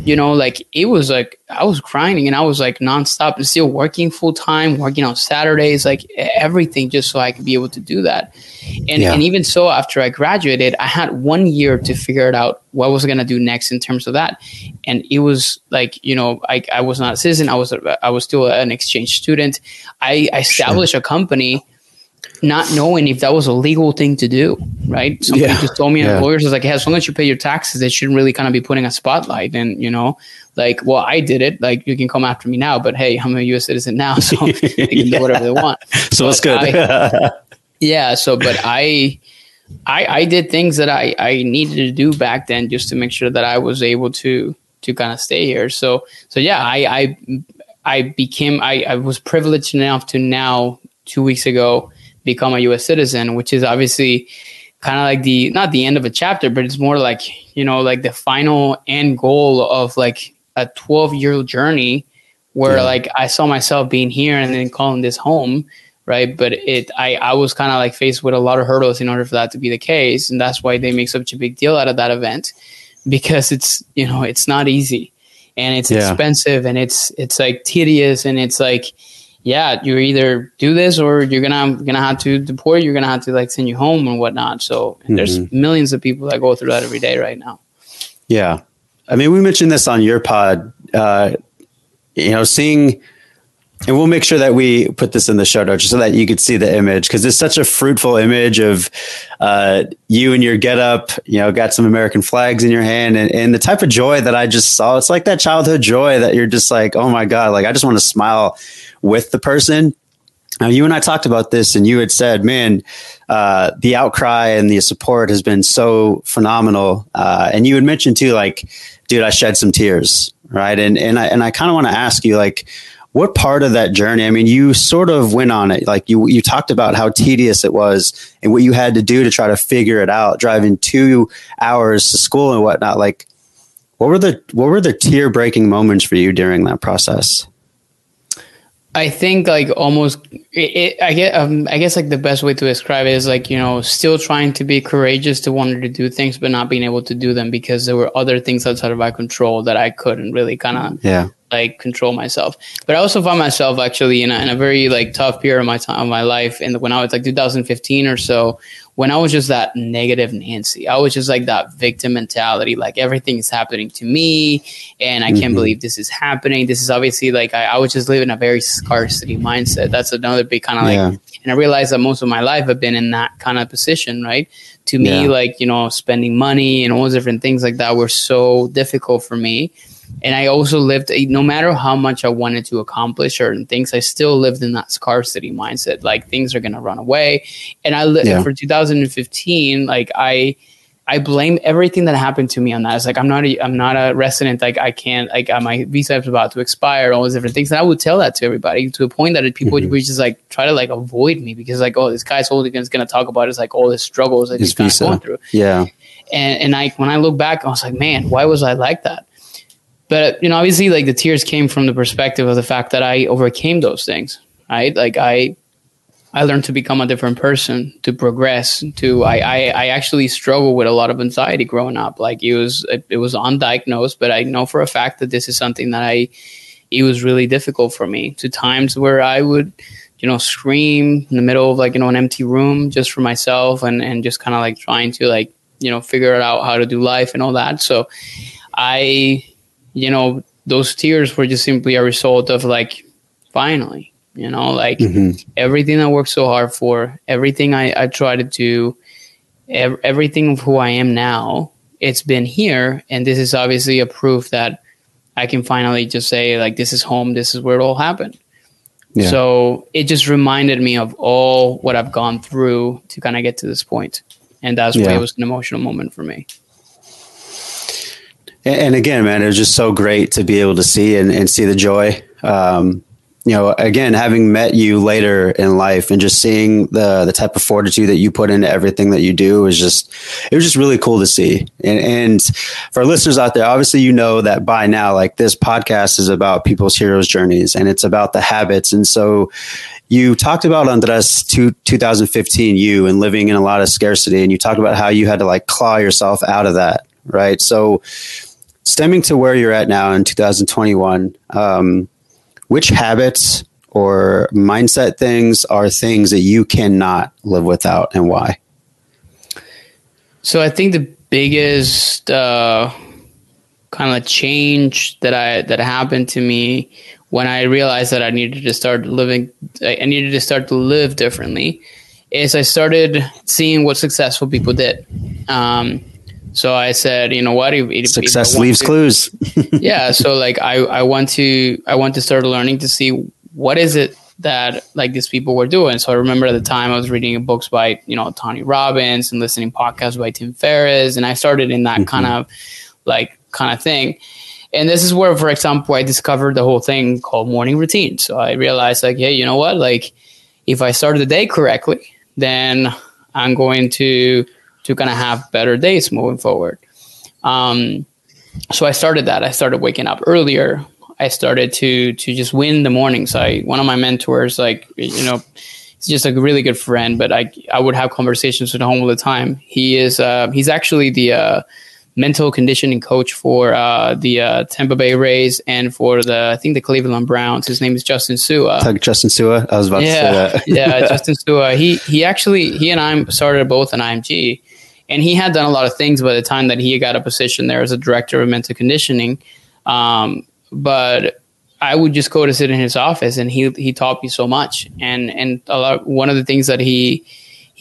You know, like it was like I was grinding and I was like nonstop and still working full time, working on Saturdays, like everything just so I could be able to do that. And yeah. and even so, after I graduated, I had one year to figure it out what I was going to do next in terms of that. And it was like, you know, I, I was not a citizen. I was a, I was still an exchange student. I, I established sure. a company not knowing if that was a legal thing to do, right? Somebody yeah. just told me, yeah. employers was like, hey, as long as you pay your taxes, they shouldn't really kind of be putting a spotlight. And, you know, like, well, I did it. Like, you can come after me now, but hey, I'm a U S citizen now, so they can yeah. do whatever they want. So but it's good. I, yeah, so, but I, I I did things that I, I needed to do back then just to make sure that I was able to to kind of stay here. So, so yeah, I, I, I became, I, I was privileged enough to now, two weeks ago, become a U S citizen, which is obviously kind of like the, not the end of a chapter, but it's more like, you know, like the final end goal of like a twelve year journey where yeah. like I saw myself being here and then calling this home. Right. But it, I, I was kind of like faced with a lot of hurdles in order for that to be the case. And that's why they make such a big deal out of that event, because it's, you know, it's not easy and it's yeah. expensive and it's, it's like tedious and it's like, yeah, you either do this or you're gonna gonna have to deport. You're gonna have to like send you home and whatnot. So and mm-hmm. there's millions of people that go through that every day right now. Yeah, I mean, we mentioned this on your pod. Uh, you know, seeing, and we'll make sure that we put this in the show notes so that you could see the image, because it's such a fruitful image of uh, you and your getup. You know, got some American flags in your hand, and, and the type of joy that I just saw. It's like that childhood joy that you're just like, oh my god, like I just want to smile with the person. Now, you and I talked about this, and you had said, man, uh, the outcry and the support has been so phenomenal. Uh, and you had mentioned too, like, dude, I shed some tears, right? And and I and I kind of want to ask you, like, what part of that journey? I mean, you sort of went on it, like you you talked about how tedious it was and what you had to do to try to figure it out, driving two hours to school and whatnot. Like, what were the what were the tear breaking moments for you during that process? I think like almost it, it, I get, um, I guess like the best way to describe it is like, you know, still trying to be courageous to wanting to do things, but not being able to do them because there were other things outside of my control that I couldn't really kind of yeah. like control myself. But I also found myself actually in a, in a very like tough period of my time, of my life. And when I was like two thousand fifteen or so, when I was just that negative Nancy, I was just like that victim mentality, like everything is happening to me and I can't mm-hmm. believe this is happening. This is obviously like, I, I was just living a very scarcity mindset. That's another big kind of yeah. like, and I realized that most of my life I've been in that kind of position, right? To me, yeah. like, you know, spending money and all those different things like that were so difficult for me. And I also lived, no matter how much I wanted to accomplish certain things, I still lived in that scarcity mindset. Like things are going to run away. And I lived yeah. for two thousand fifteen, like I, I blame everything that happened to me on that. It's like, I'm not a, I'm not a resident. Like I can't, like my visa is about to expire, all these different things. And I would tell that to everybody to a point that people mm-hmm. would just like try to like avoid me because like, oh, this guy's holding is going to talk about is like all the struggles that His he's kind of going through. Yeah. And, and I, when I look back, I was like, man, why was I like that? But, you know, obviously, like, the tears came from the perspective of the fact that I overcame those things, right? Like, I I learned to become a different person, to progress, to I, – I, I actually struggled with a lot of anxiety growing up. Like, it was it, it was undiagnosed, but I know for a fact that this is something that I – it was really difficult for me to times where I would – you know, scream in the middle of, like, you know, an empty room just for myself and, and just kind of, like, trying to, like, you know, figure out how to do life and all that. So I – you know, those tears were just simply a result of like, finally, you know, like mm-hmm. everything I worked so hard for, everything I, I try to do, ev- everything of who I am now, it's been here. And this is obviously a proof that I can finally just say like, this is home. This is where it all happened. Yeah. So it just reminded me of all what I've gone through to kind of get to this point. And that's yeah. why it was an emotional moment for me. And again, man, it was just so great to be able to see and, and see the joy. Um, you know, again, having met you later in life and just seeing the the type of fortitude that you put into everything that you do is just, it was just really cool to see. And, and for listeners out there, obviously, you know that by now, like this podcast is about people's hero's journeys and it's about the habits. And so you talked about Andres to two thousand fifteen, you and living in a lot of scarcity. And you talked about how you had to like claw yourself out of that. Right. So stemming to where you're at now in two thousand twenty-one, um, which habits or mindset things are things that you cannot live without and why? So I think the biggest uh, kind of change that I that happened to me when I realized that I needed to start living, I needed to start to live differently, is I started seeing what successful people did. Um So I said, you know what? If, if, Success if leaves to, clues. yeah. So like, I, I want to, I want to start learning to see what is it that like these people were doing. So I remember at the time I was reading books by, you know, Tony Robbins and listening podcasts by Tim Ferriss. And I started in that mm-hmm. kind of like kind of thing. And this is where, for example, I discovered the whole thing called morning routine. So I realized like, hey, you know what? Like if I started the day correctly, then I'm going to, to kind of have better days moving forward. Um, so I started that. I started waking up earlier. I started to to just win the mornings. I one of my mentors, like, you know, he's just a really good friend, but I I would have conversations with him all the time. He is uh, he's actually the uh, mental conditioning coach for uh, the uh, Tampa Bay Rays and for the I think the Cleveland Browns. His name is Justin Su'a. Like Justin Su'a. I was about yeah, to say that. yeah, Justin Su'a. He he actually he and I started both in I M G. And he had done a lot of things by the time that he got a position there as a director of mental conditioning. Um, but I would just go to sit in his office and he he taught me so much. And and a lot, one of the things that he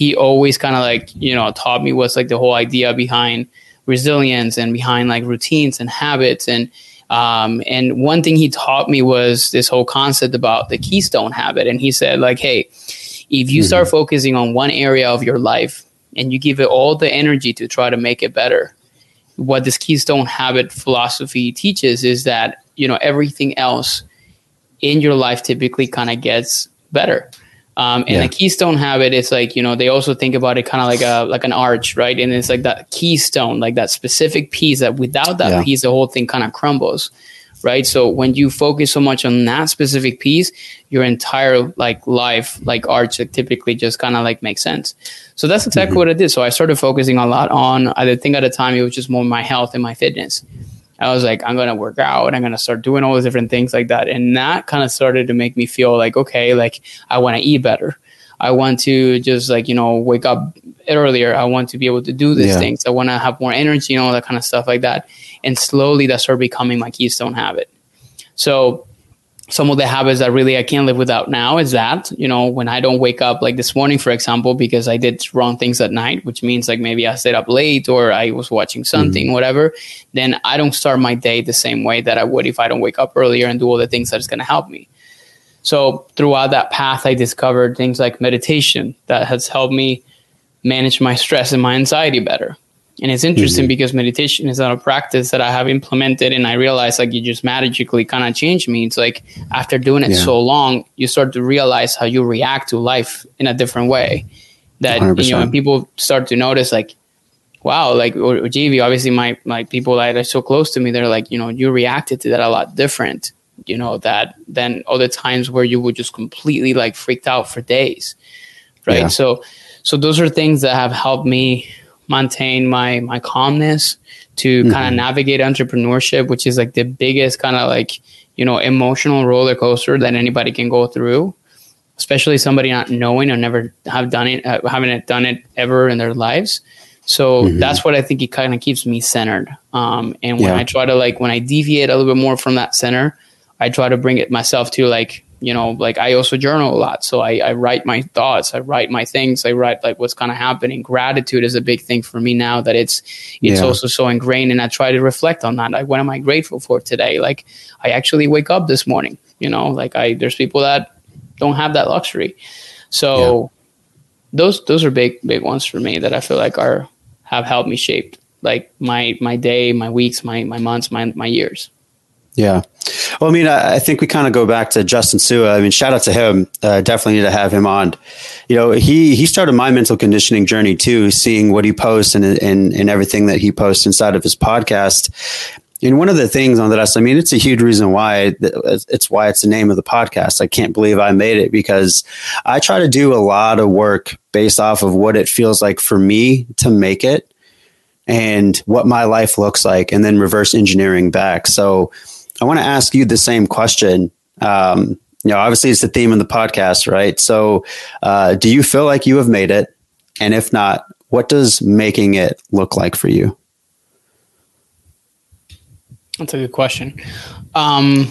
he always kind of like, you know, taught me was like the whole idea behind resilience and behind like routines and habits. And Um, and one thing he taught me was this whole concept about the keystone habit. And he said, like, hey, if you mm-hmm. start focusing on one area of your life and you give it all the energy to try to make it better, what this keystone habit philosophy teaches is that, you know, everything else in your life typically kind of gets better. Um, and yeah. the keystone habit is like, you know, they also think about it kind of like a, like an arch, right? And it's like that keystone, like that specific piece that without that yeah. piece, the whole thing kind of crumbles, right? So when you focus so much on that specific piece, your entire like life, like arch, like, typically just kind of like makes sense. So that's exactly mm-hmm. what I did. So I started focusing a lot on, I think at the time it was just more my health and my fitness. I was like, I'm going to work out. I'm going to start doing all those different things like that. And that kind of started to make me feel like, okay, like I want to eat better. I want to just like, you know, wake up earlier. I want to be able to do these yeah. things. I want to have more energy and all that kind of stuff like that. And slowly that started becoming my keystone habit. So some of the habits that really I can't live without now is that, you know, when I don't wake up, like this morning, for example, because I did wrong things at night, which means like maybe I stayed up late or I was watching something, mm-hmm. whatever, then I don't start my day the same way that I would if I don't wake up earlier and do all the things that's going to help me. So throughout that path, I discovered things like meditation that has helped me manage my stress and my anxiety better. And it's interesting mm-hmm. because meditation is not a practice that I have implemented. And I realized like you just magically kind of changed me. It's like after doing it yeah. so long, you start to realize how you react to life in a different way that, one hundred percent. You know, and people start to notice like, wow, like or, or G V, obviously my, my people that are so close to me, they're like, you know, you reacted to that a lot different, you know, that than other times where you were just completely like freaked out for days. Right. Yeah. So, so those are things that have helped me maintain my my calmness to mm-hmm. kind of navigate entrepreneurship, which is like the biggest kind of like, you know, emotional roller coaster that anybody can go through, especially somebody not knowing or never have done it, uh, haven't done it ever in their lives. So mm-hmm. that's what I think it kind of keeps me centered. Um, and when yeah. I try to like, when I deviate a little bit more from that center, I try to bring it myself to like, you know, like I also journal a lot. So I, I write my thoughts, I write my things, I write like what's kind of happening. Gratitude is a big thing for me now that it's, it's yeah. also so ingrained. And I try to reflect on that. Like, what am I grateful for today? Like I actually wake up this morning, you know, like I, there's people that don't have that luxury. So yeah. those, those are big, big ones for me that I feel like are, have helped me shape like my, my day, my weeks, my, my months, my, my years. Yeah. Well, I mean, I, I think we kind of go back to Justin Su'a. I mean, shout out to him. Uh, definitely need to have him on. You know, he he started my mental conditioning journey too, seeing what he posts and and, and everything that he posts inside of his podcast. And one of the things on that, I mean, it's a huge reason why it's why it's the name of the podcast. I can't believe I made it because I try to do a lot of work based off of what it feels like for me to make it and what my life looks like and then reverse engineering back. So I want to ask you the same question. Um, you know, obviously it's the theme of the podcast, right? So uh, do you feel like you have made it? And if not, what does making it look like for you? That's a good question. Um,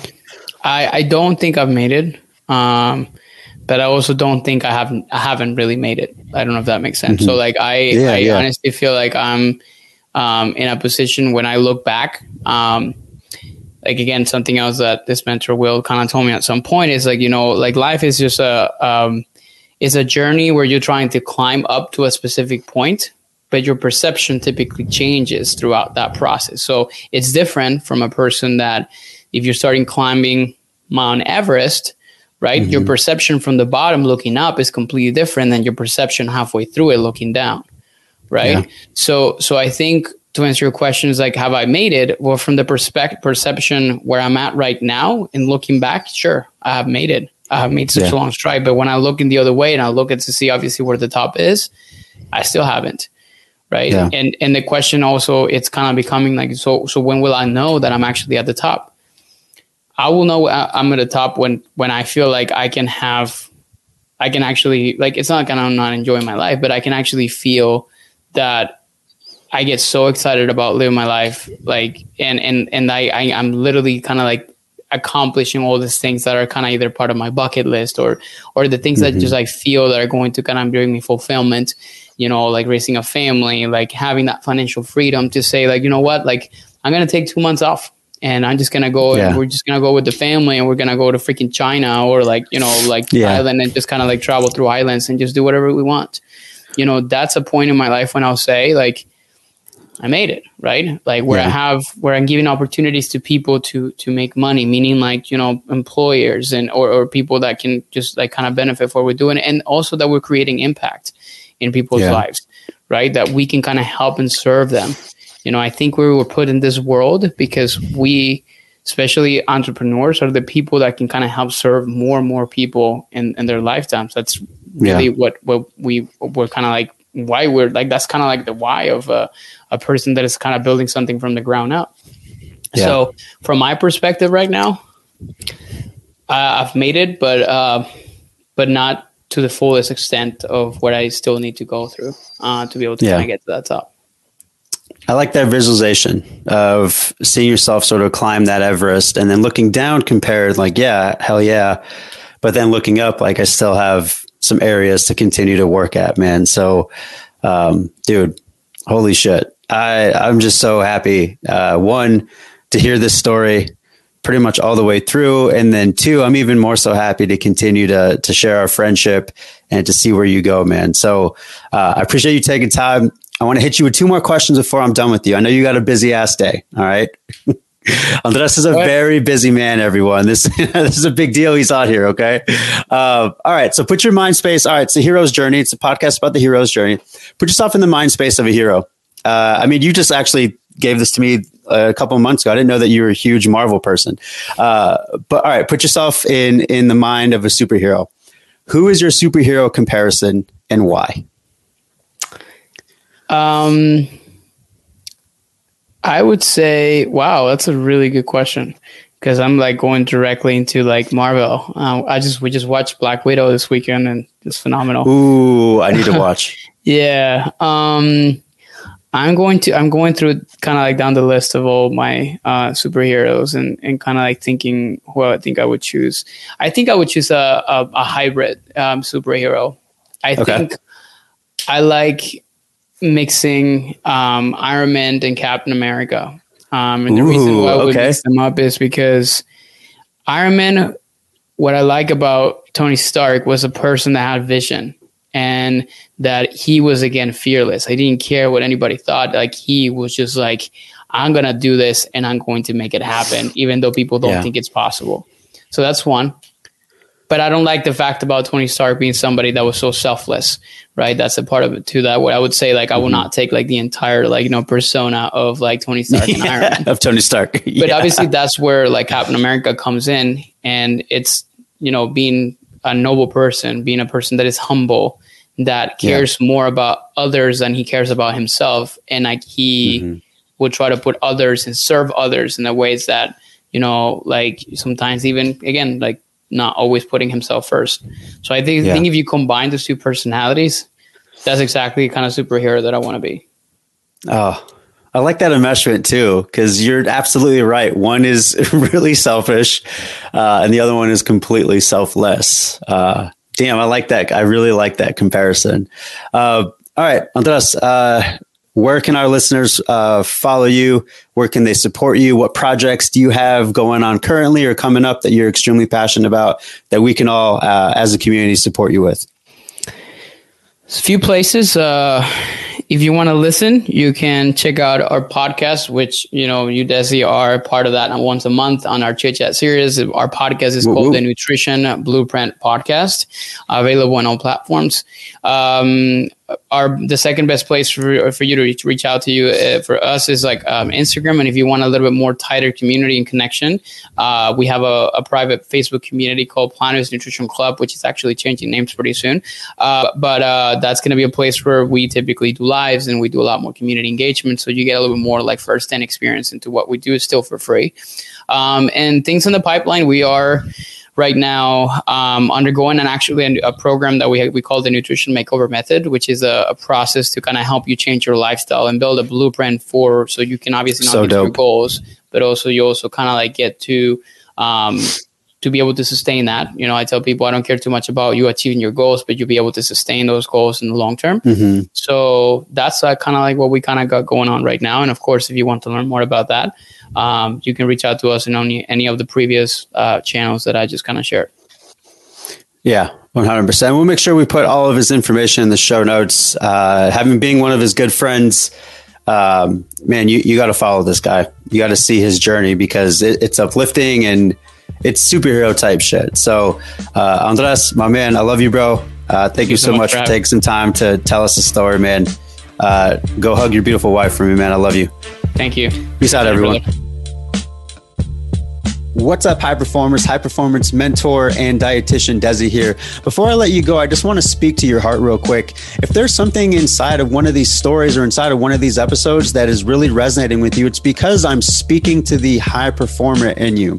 I, I don't think I've made it. Um, but I also don't think I haven't, I haven't really made it. I don't know if that makes sense. Mm-hmm. So like, I, yeah, I yeah. honestly feel like I'm um, in a position when I look back, um, like, again, something else that this mentor Will kind of told me at some point is like, you know, like life is just a, um, it's a journey where you're trying to climb up to a specific point, but your perception typically changes throughout that process. So it's different from a person that if you're starting climbing Mount Everest, right, mm-hmm. your perception from the bottom looking up is completely different than your perception halfway through it looking down. Right. Yeah. So, so I think, to answer your question, is like, have I made it? Well, from the perspective perception where I'm at right now and looking back, sure, I have made it. I have made such yeah. a long stride. But when I look in the other way and I look at to see obviously where the top is, I still haven't. Right. Yeah. And and the question also, it's kind of becoming like, so so when will I know that I'm actually at the top? I will know I'm at the top when when I feel like I can have, I can actually, like, it's not like I'm not enjoying my life, but I can actually feel that I get so excited about living my life, like, and and and I, I I'm literally kind of like accomplishing all these things that are kind of either part of my bucket list or or the things mm-hmm. that just I feel that are going to kind of bring me fulfillment, you know, like raising a family, like having that financial freedom to say like, you know what, like I'm gonna take two months off and I'm just going to go yeah. and we're just going to go with the family, and we're going to go to freaking China or like, you know, like yeah. Thailand, and just kind of like travel through islands and just do whatever we want. You know, that's a point in my life when I'll say like, I made it, right? Like where yeah. I have, where I'm giving opportunities to people to, to make money, meaning like, you know, employers and, or, or people that can just like kind of benefit from what we're doing. And also that we're creating impact in people's yeah. lives, right? That we can kind of help and serve them. You know, I think we were put in this world because we, especially entrepreneurs, are the people that can kind of help serve more and more people in, in their lifetimes. That's really yeah. what, what we were kind of like, why we're like, that's kind of like the why of a, a person that is kind of building something from the ground up. Yeah. So from my perspective right now, uh, I've made it, but, uh, but not to the fullest extent of what I still need to go through, uh, to be able to yeah. kind of get to that top. I like that visualization of seeing yourself sort of climb that Everest and then looking down compared like, yeah, hell yeah. But then looking up, like I still have some areas to continue to work at, man. So, um, dude, holy shit. I, I'm just so happy. Uh, one, to hear this story pretty much all the way through. And then two, I'm even more so happy to continue to, to share our friendship and to see where you go, man. So, uh, I appreciate you taking time. I want to hit you with two more questions before I'm done with you. I know you got a busy ass day. All right. Andres is a very busy man, everyone. This, this is a big deal. He's out here. Okay. Uh, all right. So put your mind space. All right. It's the hero's journey. It's a podcast about the hero's journey. Put yourself in the mind space of a hero. Uh, I mean, you just actually gave this to me a couple of months ago. I didn't know that you were a huge Marvel person. Uh, but all right. Put yourself in, in the mind of a superhero. Who is your superhero comparison and why? Um, I would say, wow, that's a really good question, because I'm like going directly into like Marvel. Uh, I just we just watched Black Widow this weekend, and it's phenomenal. Ooh, I need to watch. yeah, um, I'm going to I'm going through kind of like down the list of all my uh, superheroes, and, and kind of like thinking who I think I would choose. I think I would choose a a, a hybrid um, superhero. I okay. think I like. mixing um Iron Man and Captain America. Um and the Ooh, reason why I would okay. mix them up is because Iron Man, what I like about Tony Stark was a person that had vision, and that he was again fearless. I didn't care what anybody thought. Like he was just like, I'm gonna do this and I'm going to make it happen, even though people don't yeah. think it's possible. So that's one. But I don't like the fact about Tony Stark being somebody that was so selfless, right? That's a part of it too. That what I would say, like, I will not take like the entire, like, you know, persona of like Tony Stark yeah, and Iron Man. Of Tony Stark. Yeah. But obviously that's where like Captain America comes in, and it's, you know, being a noble person, being a person that is humble, that cares yeah. more about others than he cares about himself. And like he mm-hmm. will try to put others and serve others in the ways that, you know, like sometimes even again, like, not always putting himself first. So I think, yeah. think if you combine those two personalities, that's exactly the kind of superhero that I want to be. Oh, I like that enmeshment too, because you're absolutely right. One is really selfish uh, and the other one is completely selfless. Uh, damn, I like that. I really like that comparison. Uh, all right, Andres, uh, where can our listeners uh, follow you? Where can they support you? What projects do you have going on currently or coming up that you're extremely passionate about that we can all, uh, as a community, support you with? There's a few places. Uh, if you want to listen, you can check out our podcast, which, you know, you, Desi, are part of that once a month on our Chit Chat series. Our podcast is whoop, called whoop. The Nutrition Blueprint Podcast, available on all platforms. Um, Our the second best place for, for you to reach, reach out to you uh, for us is like um, Instagram. And if you want a little bit more tighter community and connection, uh, we have a, a private Facebook community called Planners Nutrition Club, which is actually changing names pretty soon. Uh, but uh, that's going to be a place where we typically do lives, and we do a lot more community engagement. So you get a little bit more like first-hand experience into what we do, still for free. Um, and things in the pipeline, we are... right now, um, undergoing and actually a program that we have, we call the Nutrition Makeover Method, which is a, a process to kind of help you change your lifestyle and build a blueprint for, so you can obviously not so get dope. your goals, but also you also kind of like get to um, to be able to sustain that. You know, I tell people I don't care too much about you achieving your goals, but you'll be able to sustain those goals in the long term. Mm-hmm. So that's uh, kind of like what we kind of got going on right now. And of course, if you want to learn more about that, um, you can reach out to us in only any of the previous uh, channels that I just kind of shared. Yeah, one hundred percent. We'll make sure we put all of his information in the show notes. Uh, having being one of his good friends, um, man, you, you got to follow this guy. You got to see his journey because it, it's uplifting and it's superhero type shit. So, uh, Andres, my man, I love you, bro. Uh, thank, thank you so much for taking some time to tell us the story, man. Uh, go hug your beautiful wife for me, man. I love you. Thank you. Peace out, everyone. What's up, high performers? High performance mentor and dietitian Desi here. Before I let you go, I just want to speak to your heart real quick. If there's something inside of one of these stories or inside of one of these episodes that is really resonating with you, it's because I'm speaking to the high performer in you.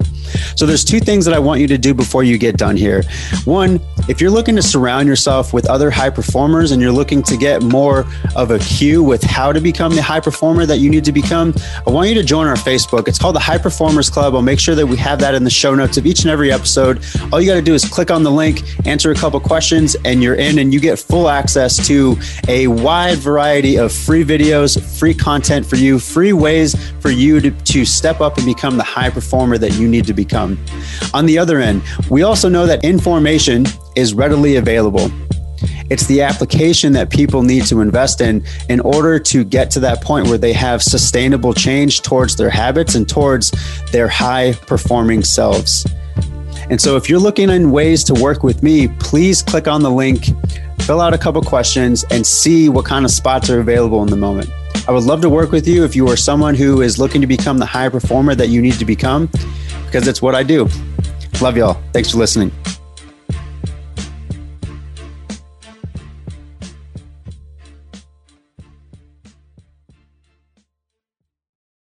So there's two things that I want you to do before you get done here. One, if you're looking to surround yourself with other high performers and you're looking to get more of a cue with how to become the high performer that you need to become, I want you to join our Facebook. It's called the High Performers Club. I'll make sure that we have that in the show notes of each and every episode. All you got to do is click on the link, answer a couple questions, and you're in, and you get full access to a wide variety of free videos, free content for you, free ways for you to, to step up and become the high performer that you need to become. On the other end, we also know that information is readily available. It's the application that people need to invest in in order to get to that point where they have sustainable change towards their habits and towards their high performing selves. And so if you're looking in ways to work with me, please click on the link, fill out a couple questions, and see what kind of spots are available in the moment. I would love to work with you if you are someone who is looking to become the high performer that you need to become, because it's what I do. Love y'all. Thanks for listening.